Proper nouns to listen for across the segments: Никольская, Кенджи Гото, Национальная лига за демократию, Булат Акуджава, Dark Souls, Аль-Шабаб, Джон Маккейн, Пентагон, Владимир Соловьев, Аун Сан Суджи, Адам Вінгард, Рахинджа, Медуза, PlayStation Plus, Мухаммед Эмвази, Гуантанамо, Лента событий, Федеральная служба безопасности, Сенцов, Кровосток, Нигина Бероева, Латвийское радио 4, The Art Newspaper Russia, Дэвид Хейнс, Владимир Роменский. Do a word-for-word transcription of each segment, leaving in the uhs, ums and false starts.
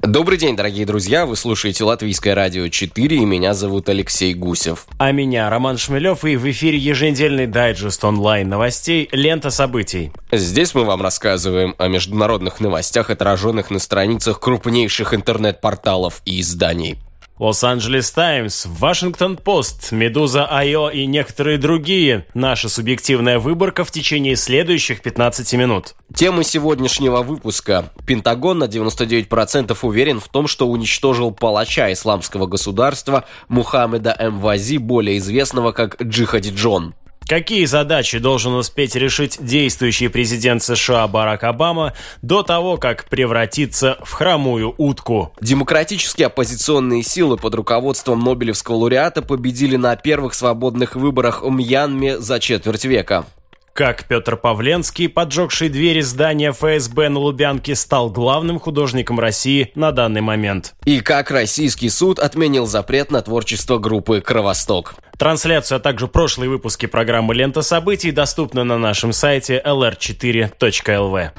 Добрый день, дорогие друзья. Вы слушаете Латвийское радио четыре, и меня зовут Алексей Гусев. А меня Роман Шмелёв, и в эфире еженедельный дайджест онлайн-новостей «Лента событий». Здесь мы вам рассказываем о международных новостях, отраженных на страницах крупнейших интернет-порталов и изданий. Лос-Анджелес Таймс, Вашингтон-Пост, Медуза Айо и некоторые другие. Наша субъективная выборка в течение следующих пятнадцати минут. Тема сегодняшнего выпуска. Пентагон на девяносто девять процентов уверен в том, что уничтожил палача Исламского государства Мухаммеда Эмвази, более известного как Джихади Джон. Какие задачи должен успеть решить действующий президент США Барак Обама до того, как превратиться в хромую утку? Демократические оппозиционные силы под руководством Нобелевского лауреата победили на первых свободных выборах в Мьянме за четверть века. Как Петр Павленский, поджегший двери здания эф эс бэ на Лубянке, стал главным художником России на данный момент. И как российский суд отменил запрет на творчество группы «Кровосток». Трансляция, а также прошлые выпуски программы «Лента событий» доступны на нашем сайте эл эр четыре точка эл ви.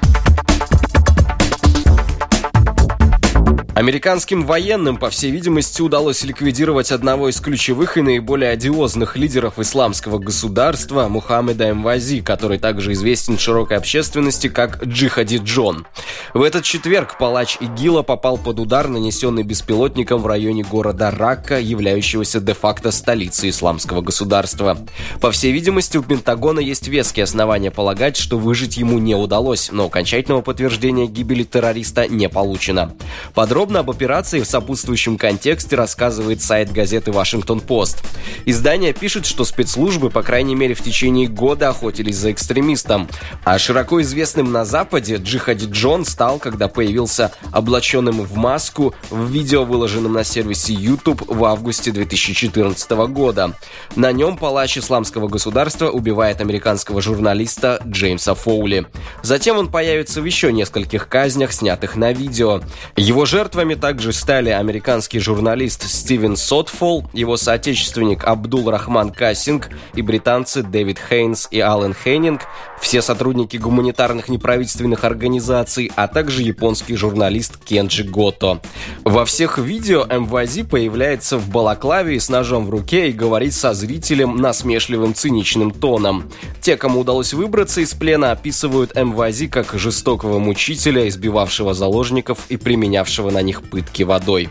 Американским военным, по всей видимости, удалось ликвидировать одного из ключевых и наиболее одиозных лидеров исламского государства Мухаммеда Эмвази, который также известен широкой общественности как Джихади Джон. В этот четверг палач ИГИЛа попал под удар, нанесенный беспилотником в районе города Ракка, являющегося де-факто столицей исламского государства. По всей видимости, у Пентагона есть веские основания полагать, что выжить ему не удалось, но окончательного подтверждения гибели террориста не получено. Подробно об операции в сопутствующем контексте рассказывает сайт газеты «Вашингтон-Пост». Издание пишет, что спецслужбы, по крайней мере, в течение года охотились за экстремистом. А широко известным на Западе Джихади Джон стал, когда появился облаченным в маску в видео, выложенном на сервисе YouTube в августе две тысячи четырнадцатого года. На нем палач исламского государства убивает американского журналиста Джеймса Фоули. Затем он появится в еще нескольких казнях, снятых на видео. Его жертва также стали американский журналист Стивен Сотфолл, его соотечественник Абдул Рахман Кассинг и британцы Дэвид Хейнс и Алан Хеннинг, все сотрудники гуманитарных неправительственных организаций, а также японский журналист Кенджи Гото. Во всех видео Эмвази появляется в балаклаве с ножом в руке и говорит со зрителем насмешливым циничным тоном. Те, кому удалось выбраться из плена, описывают Эмвази как жестокого мучителя, избивавшего заложников и применявшего на них пытки водой.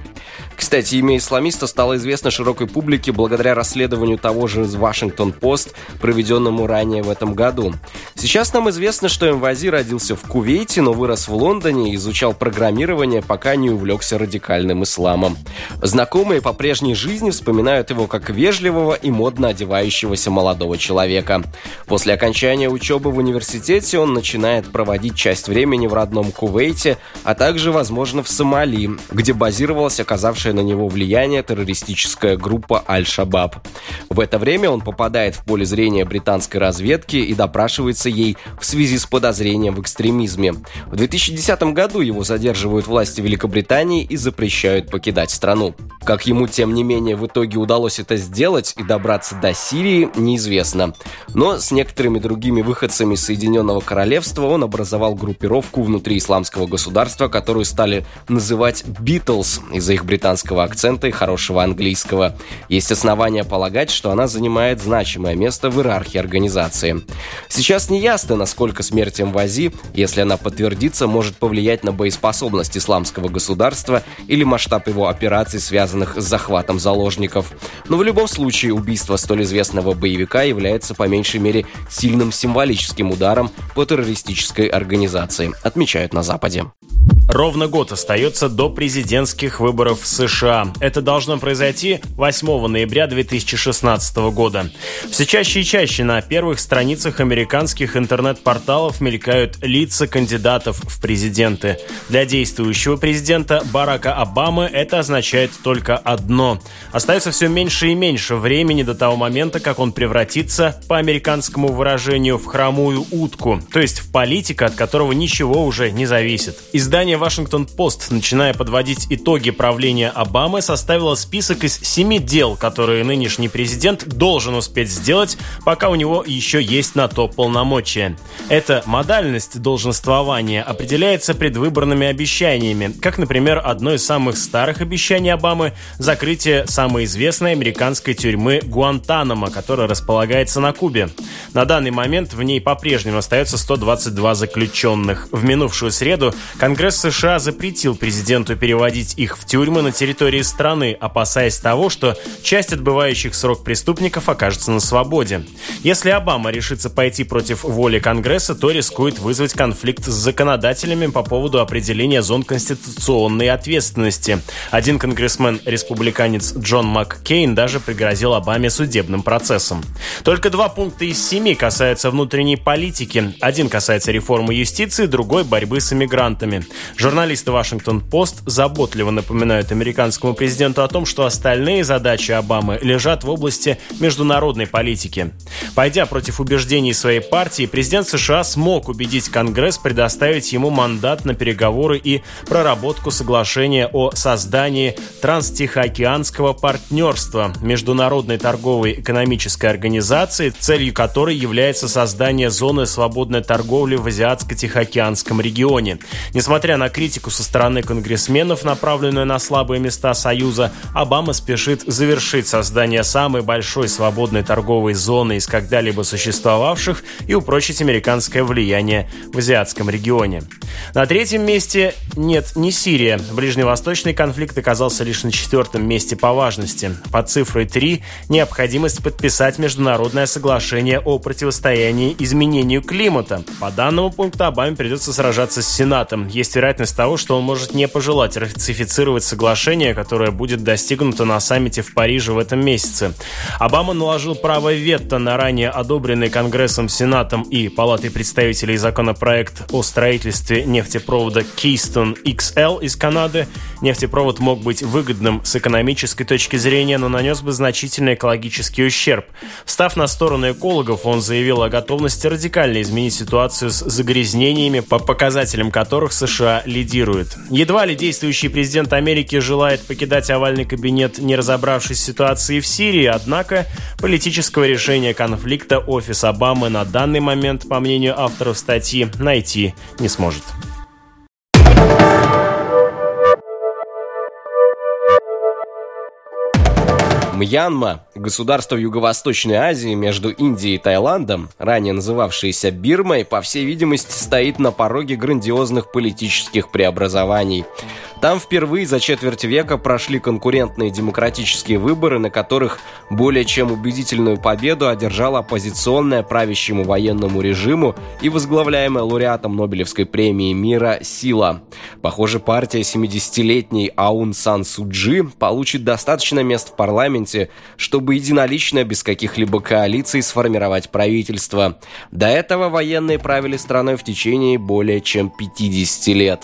Кстати, имя исламиста стало известно широкой публике благодаря расследованию того же «Вашингтон-Пост», проведенному ранее в этом году. Сейчас нам известно, что Эмвази родился в Кувейте, но вырос в Лондоне и изучал программирование, пока не увлекся радикальным исламом. Знакомые по прежней жизни вспоминают его как вежливого и модно одевающегося молодого человека. После окончания учебы в университете он начинает проводить часть времени в родном Кувейте, а также, возможно, в Сомали, где базировалась оказавшая на него влияние террористическая группа Аль-Шабаб. В это время он попадает в поле зрения британской разведки и допрашивается ей в связи с подозрением в экстремизме. В две тысячи десятом году его задерживают власти Великобритании и запрещают покидать страну. Как ему, тем не менее, в итоге удалось это сделать и добраться до Сирии, неизвестно. Но с некоторыми другими выходцами из Соединенного Королевства он образовал группировку внутри исламского государства, которую стали называть «Битлз» из-за их британского акцента и хорошего английского. Есть основания полагать, что она занимает значимое место в иерархии организации. Сейчас неясно, насколько смерть Эмвази, если она подтвердится, может повлиять на боеспособность исламского государства или масштаб его операций, связанных с захватом заложников. Но в любом случае убийство столь известного боевика является по меньшей мере сильным символическим ударом по террористической организации, отмечают на Западе. Ровно год остается до президентских выборов в США. Это должно произойти восьмого ноября две тысячи шестнадцатого года. Все чаще и чаще на первых страницах американских интернет-порталов мелькают лица кандидатов в президенты. Для действующего президента Барака Обамы это означает только одно. Остается все меньше и меньше времени до того момента, как он превратится, по американскому выражению, в хромую утку, то есть в политика, от которого ничего уже не зависит. Издание Вашингтон-Пост, начиная подводить итоги правления Обамы, составила список из семи дел, которые нынешний президент должен успеть сделать, пока у него еще есть на то полномочия. Эта модальность долженствования определяется предвыборными обещаниями, как, например, одно из самых старых обещаний Обамы – закрытие самой известной американской тюрьмы Гуантанамо, которая располагается на Кубе. На данный момент в ней по-прежнему остается сто двадцать два заключенных. В минувшую среду Конгресс США запретил президенту переводить их в тюрьмы на территории страны, опасаясь того, что часть отбывающих срок преступников окажется на свободе. Если Обама решится пойти против воли Конгресса, то рискует вызвать конфликт с законодателями по поводу определения зон конституционной ответственности. Один конгрессмен-республиканец Джон Маккейн даже пригрозил Обаме судебным процессом. Только два пункта из семи касаются внутренней политики. Один касается реформы юстиции, другой – борьбы с иммигрантами. Журналисты Вашингтон-Пост заботливо напоминают американскому президенту о том, что остальные задачи Обамы лежат в области международной политики. Пойдя против убеждений своей партии, президент США смог убедить Конгресс предоставить ему мандат на переговоры и проработку соглашения о создании Транстихоокеанского партнерства, международной торговой экономической организации, целью которой является создание зоны свободной торговли в Азиатско-Тихоокеанском регионе. Несмотря на критику со стороны конгрессменов, направленную на слабые места Союза, Обама спешит завершить создание самой большой свободной торговой зоны из когда-либо существовавших и упрочить американское влияние в азиатском регионе. На третьем месте нет не Сирия. Ближневосточный конфликт оказался лишь на четвертом месте по важности. Под цифрой три необходимость подписать международное соглашение о противостоянии изменению климата. По данному пункту Обаме придется сражаться с Сенатом. Есть вероятность того, что он может не пожелать ратифицировать соглашение, которое будет достигнуто на саммите в Париже в этом месяце. Обама наложил право вето на ранее одобренный Конгрессом, Сенатом и Палатой представителей законопроект о строительстве нефтепровода Keystone икс эл из Канады. Нефтепровод мог быть выгодным с экономической точки зрения, но нанес бы значительный экологический ущерб. Встав на сторону экологов, он заявил о готовности радикально изменить ситуацию с загрязнениями, по показателям которых США лидирует. Едва ли действующий президент Америки желает покидать овальный кабинет, не разобравшись с ситуацией в Сирии, однако политического решения конфликта офис Обамы на данный момент, по мнению авторов статьи, найти не сможет. Мьянма, государство в Юго-Восточной Азии между Индией и Таиландом, ранее называвшееся Бирмой, по всей видимости, стоит на пороге грандиозных политических преобразований. Там впервые за четверть века прошли конкурентные демократические выборы, на которых более чем убедительную победу одержала оппозиционная правящему военному режиму и возглавляемая лауреатом Нобелевской премии мира сила. Похоже, партия семидесятилетней Аун Сан Суджи получит достаточно мест в парламенте, чтобы единолично, без каких-либо коалиций, сформировать правительство. До этого военные правили страной в течение более чем пятьдесят лет.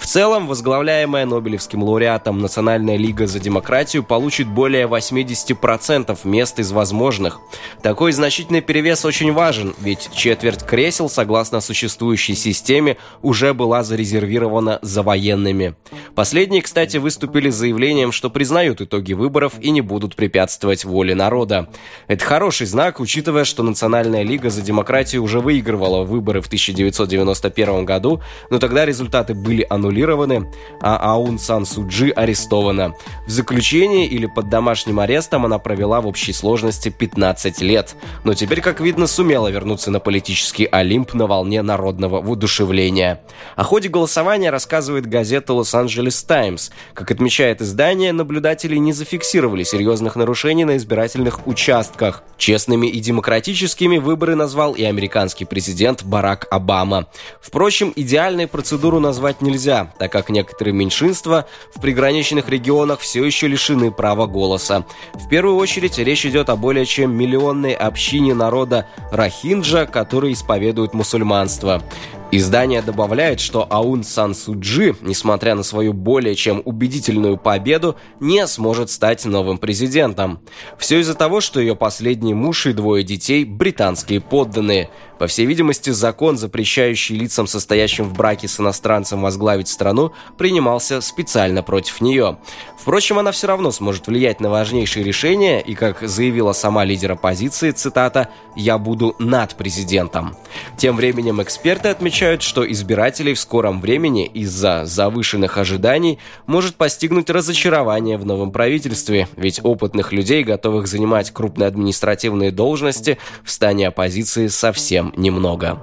В целом, возглавляемая Нобелевским лауреатом Национальная лига за демократию получит более восемьдесят процентов мест из возможных. Такой значительный перевес очень важен, ведь четверть кресел, согласно существующей системе, уже была зарезервирована за военными. Последние, кстати, выступили с заявлением, что признают итоги выборов и не будут препятствовать воле народа. Это хороший знак, учитывая, что Национальная лига за демократию уже выигрывала выборы в тысяча девятьсот девяносто первом году, но тогда результаты были аннулированы, а Аун Сан Суджи арестована. В заключении или под домашним арестом она провела в общей сложности пятнадцать лет. Но теперь, как видно, сумела вернуться на политический Олимп на волне народного воодушевления. О ходе голосования рассказывает газета «Лос-Анджелес Таймс». Как отмечает издание, наблюдатели не зафиксировали серьезных нарушений на избирательных участках. Честными и демократическими выборы назвал и американский президент Барак Обама. Впрочем, идеальную процедуру назвать нельзя, так как некоторые меньшинства в приграничных регионах все еще лишены права голоса. В первую очередь речь идет о более чем миллионной общине народа Рахинджа, которые исповедуют мусульманство. Издание добавляет, что Аун Сан Суджи, несмотря на свою более чем убедительную победу, не сможет стать новым президентом. Все из-за того, что ее последний муж и двое детей – британские подданные. По всей видимости, закон, запрещающий лицам, состоящим в браке с иностранцем, возглавить страну, принимался специально против нее. Впрочем, она все равно сможет влиять на важнейшие решения, и, как заявила сама лидер оппозиции, цитата, «я буду над президентом». Тем временем эксперты отмечают, что избирателей в скором времени из-за завышенных ожиданий может постигнуть разочарование в новом правительстве, ведь опытных людей, готовых занимать крупные административные должности, в стане оппозиции совсем немного.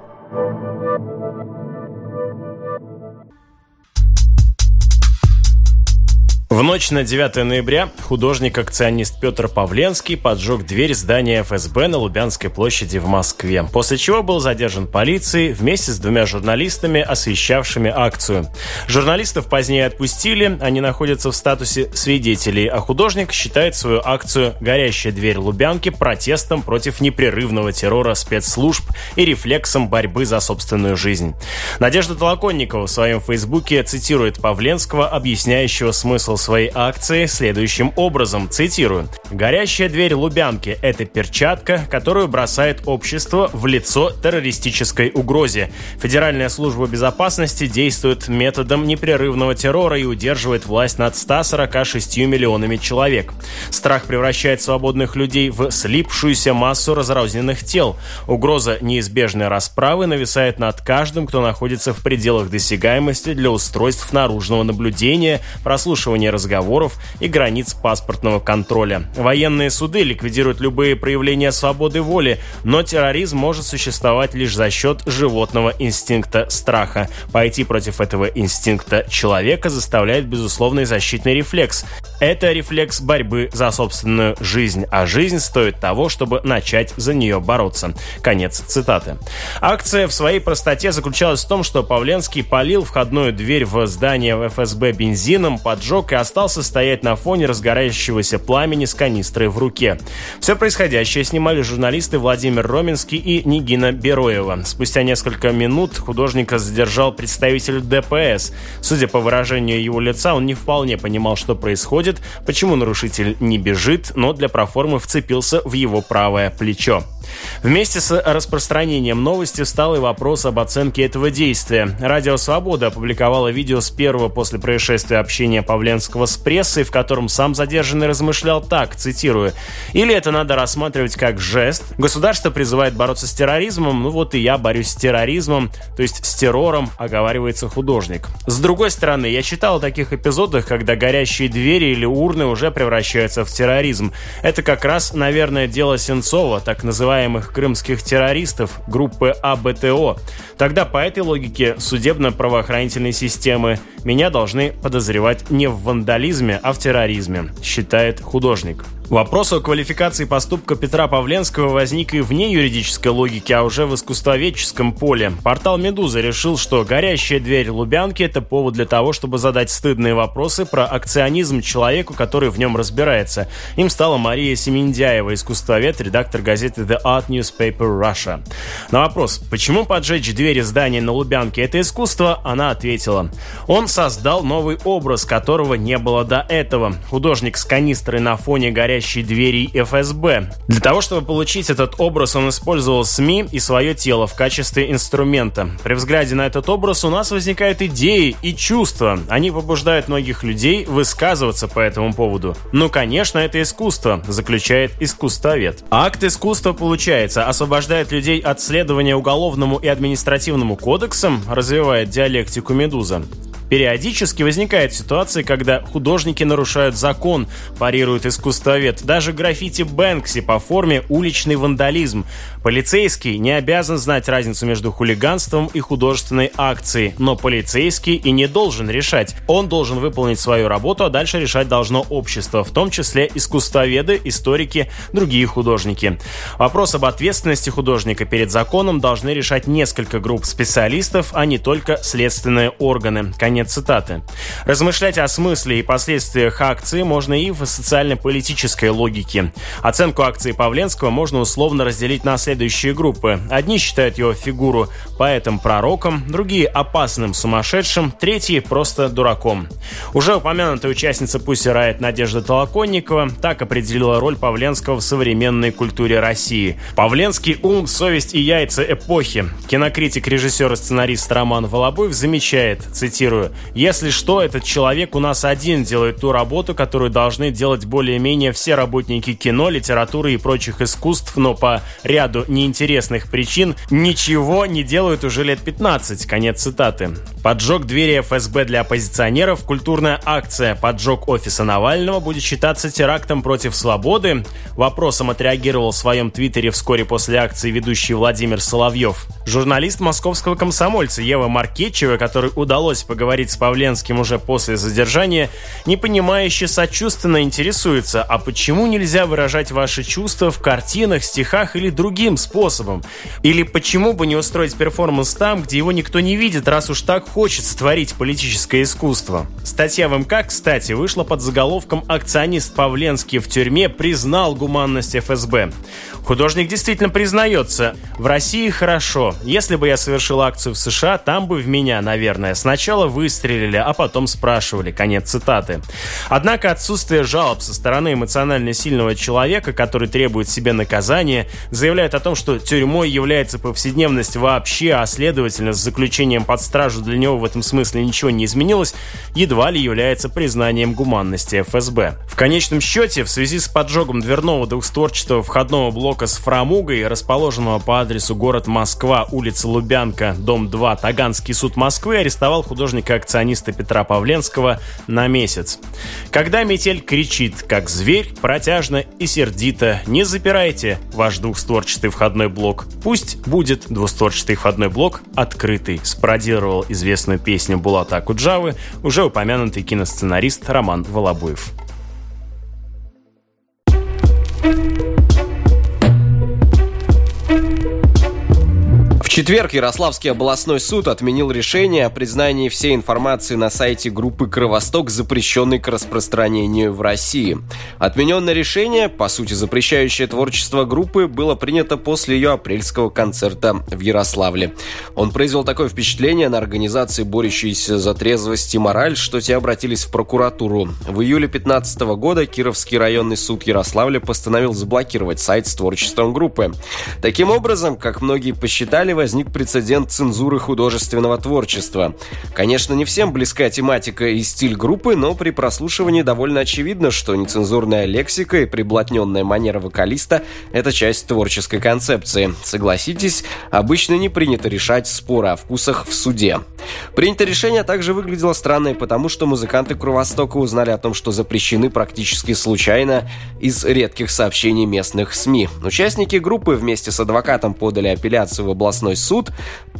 В ночь на девятое ноября художник-акционист Петр Павленский поджег дверь здания эф эс бэ на Лубянской площади в Москве, после чего был задержан полицией вместе с двумя журналистами, освещавшими акцию. Журналистов позднее отпустили, они находятся в статусе свидетелей, а художник считает свою акцию «Горящая дверь Лубянки» протестом против непрерывного террора спецслужб и рефлексом борьбы за собственную жизнь. Надежда Толоконникова в своем Фейсбуке цитирует Павленского, объясняющего смысл своей акции следующим образом, цитирую. «Горящая дверь Лубянки – это перчатка, которую бросает общество в лицо террористической угрозе. Федеральная служба безопасности действует методом непрерывного террора и удерживает власть над ста сорока шестью миллионами человек. Страх превращает свободных людей в слипшуюся массу разрозненных тел. Угроза неизбежной расправы нависает над каждым, кто находится в пределах досягаемости для устройств наружного наблюдения, прослушивания разговоров и границ паспортного контроля. Военные суды ликвидируют любые проявления свободы воли, но терроризм может существовать лишь за счет животного инстинкта страха. Пойти против этого инстинкта человека заставляет безусловный защитный рефлекс. Это рефлекс борьбы за собственную жизнь, а жизнь стоит того, чтобы начать за нее бороться». Конец цитаты. Акция в своей простоте заключалась в том, что Павленский полил входную дверь в здание эф эс бэ бензином, поджег и остался стоять на фоне разгорающегося пламени с канистрой в руке. Все происходящее снимали журналисты Владимир Роменский и Нигина Бероева. Спустя несколько минут художника задержал представитель дэ пэ эс. Судя по выражению его лица, он не вполне понимал, что происходит, почему нарушитель не бежит, но для проформы вцепился в его правое плечо. Вместе с распространением новости встал и вопрос об оценке этого действия. Радио «Свобода» опубликовало видео с первого после происшествия общения Павленского с прессой, в котором сам задержанный размышлял так, цитирую, «Или это надо рассматривать как жест. Государство призывает бороться с терроризмом, ну вот и я борюсь с терроризмом, то есть с террором», оговаривается художник. С другой стороны, я читал о таких эпизодах, когда горящие двери или урны уже превращаются в терроризм. Это как раз, наверное, дело Сенцова, так называемого крымских террористов группы а бэ тэ о. Тогда по этой логике судебно-правоохранительной системы меня должны подозревать не в вандализме, а в терроризме, считает художник. Вопрос о квалификации поступка Петра Павленского возник и вне юридической логики, а уже в искусствоведческом поле. Портал «Медуза» решил, что горящая дверь Лубянки – это повод для того, чтобы задать стыдные вопросы про акционизм человеку, который в нем разбирается. Им стала Мария Семендяева, искусствовед, редактор газеты The Art Newspaper Russia. На вопрос, почему поджечь двери здания на Лубянке – это искусство, она ответила. Он создал новый образ, которого не было до этого. Художник с канистрой на фоне горящей дверей эф эс бэ. Для того, чтобы получить этот образ, он использовал СМИ и свое тело в качестве инструмента. При взгляде на этот образ у нас возникают идеи и чувства. Они побуждают многих людей высказываться по этому поводу. Ну, конечно, это искусство, заключает искусствовед. Акт искусства, получается, освобождает людей от следования уголовному и административному кодексам, развивает диалектику «Медуза». Периодически возникают ситуации, когда художники нарушают закон, парирует искусствовед. Даже граффити Бэнкси по форме уличный вандализм. Полицейский не обязан знать разницу между хулиганством и художественной акцией, но полицейский и не должен решать. Он должен выполнить свою работу, а дальше решать должно общество, в том числе искусствоведы, историки, другие художники. Вопрос об ответственности художника перед законом должны решать несколько групп специалистов, а не только следственные органы. Конечно, Конец цитаты. Размышлять о смысле и последствиях акции можно и в социально-политической логике. Оценку акции Павленского можно условно разделить на следующие группы. Одни считают его фигуру поэтом-пророком, другие – опасным сумасшедшим, третьи – просто дураком. Уже упомянутая участница Pussy Riot Надежда Толоконникова так определила роль Павленского в современной культуре России. Павленский – ум, совесть и яйца эпохи. Кинокритик, режиссер и сценарист Роман Волобуев замечает, цитирую, «Если что, этот человек у нас один делает ту работу, которую должны делать более-менее все работники кино, литературы и прочих искусств, но по ряду неинтересных причин ничего не делают уже лет пятнадцать». Конец цитаты. Поджог двери эф эс бэ для оппозиционеров, культурная акция «Поджог офиса Навального» будет считаться терактом против свободы. Вопросом отреагировал в своем твиттере вскоре после акции ведущий Владимир Соловьев. Журналист московского комсомольца Ева Маркетчева, которой удалось поговорить с Павленским уже после задержания, непонимающе сочувственно интересуется, а почему нельзя выражать ваши чувства в картинах, стихах или другим способом? Или почему бы не устроить перформанс там, где его никто не видит, раз уж так хочется творить политическое искусство? Статья в эм ка, кстати, вышла под заголовком «Акционист Павленский в тюрьме признал гуманность эф эс бэ». Художник действительно признается, в России хорошо. Если бы я совершил акцию в США, там бы в меня, наверное, сначала выстрелили, а потом спрашивали. Конец цитаты. Однако отсутствие жалоб со стороны эмоционально сильного человека, который требует себе наказания, заявляет о том, что тюрьмой является повседневность вообще, а следовательно, с заключением под стражу для него в этом смысле ничего не изменилось, едва ли является признанием гуманности эф эс бэ. В конечном счете, в связи с поджогом дверного двухстворчатого входного блока с фрамугой, расположенного по адресу город Москва, улица Лубянка, дом два, Таганский суд Москвы арестовал художника-акциониста Петра Павленского на месяц. Когда метель кричит, как зверь, протяжно и сердито, не запирайте ваш двухстворчатый входной блок. Пусть будет двухстворчатый входной блок открытый, спародировал известную песню Булата Акуджавы уже упомянутый киносценарист Роман Волобуев. В четверг Ярославский областной суд отменил решение о признании всей информации на сайте группы «Кровосток», запрещенной к распространению в России. Отмененное решение, по сути запрещающее творчество группы, было принято после ее апрельского концерта в Ярославле. Он произвел такое впечатление на организации, борющиеся за трезвость и мораль, что те обратились в прокуратуру. В июле две тысячи пятнадцатого года Кировский районный суд Ярославля постановил заблокировать сайт с творчеством группы. Таким образом, как многие посчитали, в возник прецедент цензуры художественного творчества. Конечно, не всем близка тематика и стиль группы, но при прослушивании довольно очевидно, что нецензурная лексика и приблотненная манера вокалиста – это часть творческой концепции. Согласитесь, обычно не принято решать споры о вкусах в суде. Принятое решение также выглядело странно и потому, что музыканты Кровостока узнали о том, что запрещены практически случайно из редких сообщений местных СМИ. Участники группы вместе с адвокатом подали апелляцию в областной суд.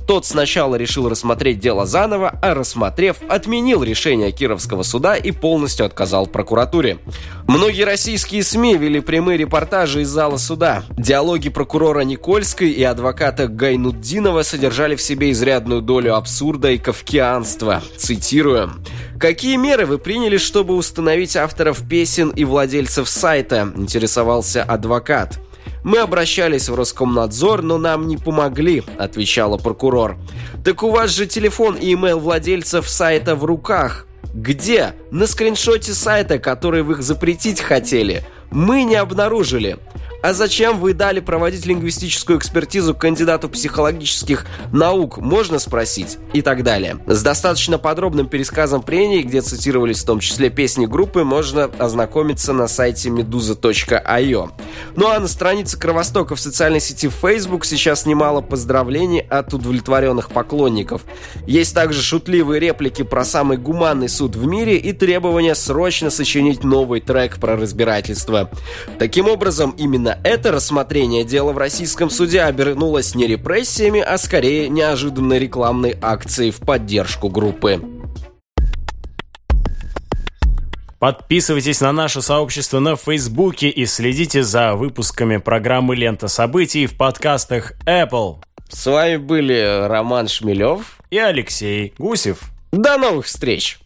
Тот сначала решил рассмотреть дело заново, а рассмотрев, отменил решение Кировского суда и полностью отказал прокуратуре. Многие российские СМИ вели прямые репортажи из зала суда. Диалоги прокурора Никольской и адвоката Гайнутдинова содержали в себе изрядную долю абсурда и кавкианства. Цитирую. «Какие меры вы приняли, чтобы установить авторов песен и владельцев сайта?» – интересовался адвокат. «Мы обращались в Роскомнадзор, но нам не помогли», — отвечала прокурор. «Так у вас же телефон и имейл владельцев сайта в руках». «Где?» «На скриншоте сайта, который вы их запретить хотели. Мы не обнаружили». «А зачем вы дали проводить лингвистическую экспертизу кандидату психологических наук, можно спросить?» и так далее. С достаточно подробным пересказом прений, где цитировались в том числе песни группы, можно ознакомиться на сайте медуза точка ай о. Ну а на странице Кровостока в социальной сети Facebook сейчас немало поздравлений от удовлетворенных поклонников. Есть также шутливые реплики про самый гуманный суд в мире и требования срочно сочинить новый трек про разбирательство. Таким образом, именно это рассмотрение дела в российском суде обернулось не репрессиями, а скорее неожиданной рекламной акцией в поддержку группы. Подписывайтесь на наше сообщество на Фейсбуке и следите за выпусками программы «Лента событий» в подкастах Apple. С вами были Роман Шмелёв и Алексей Гусев. До новых встреч!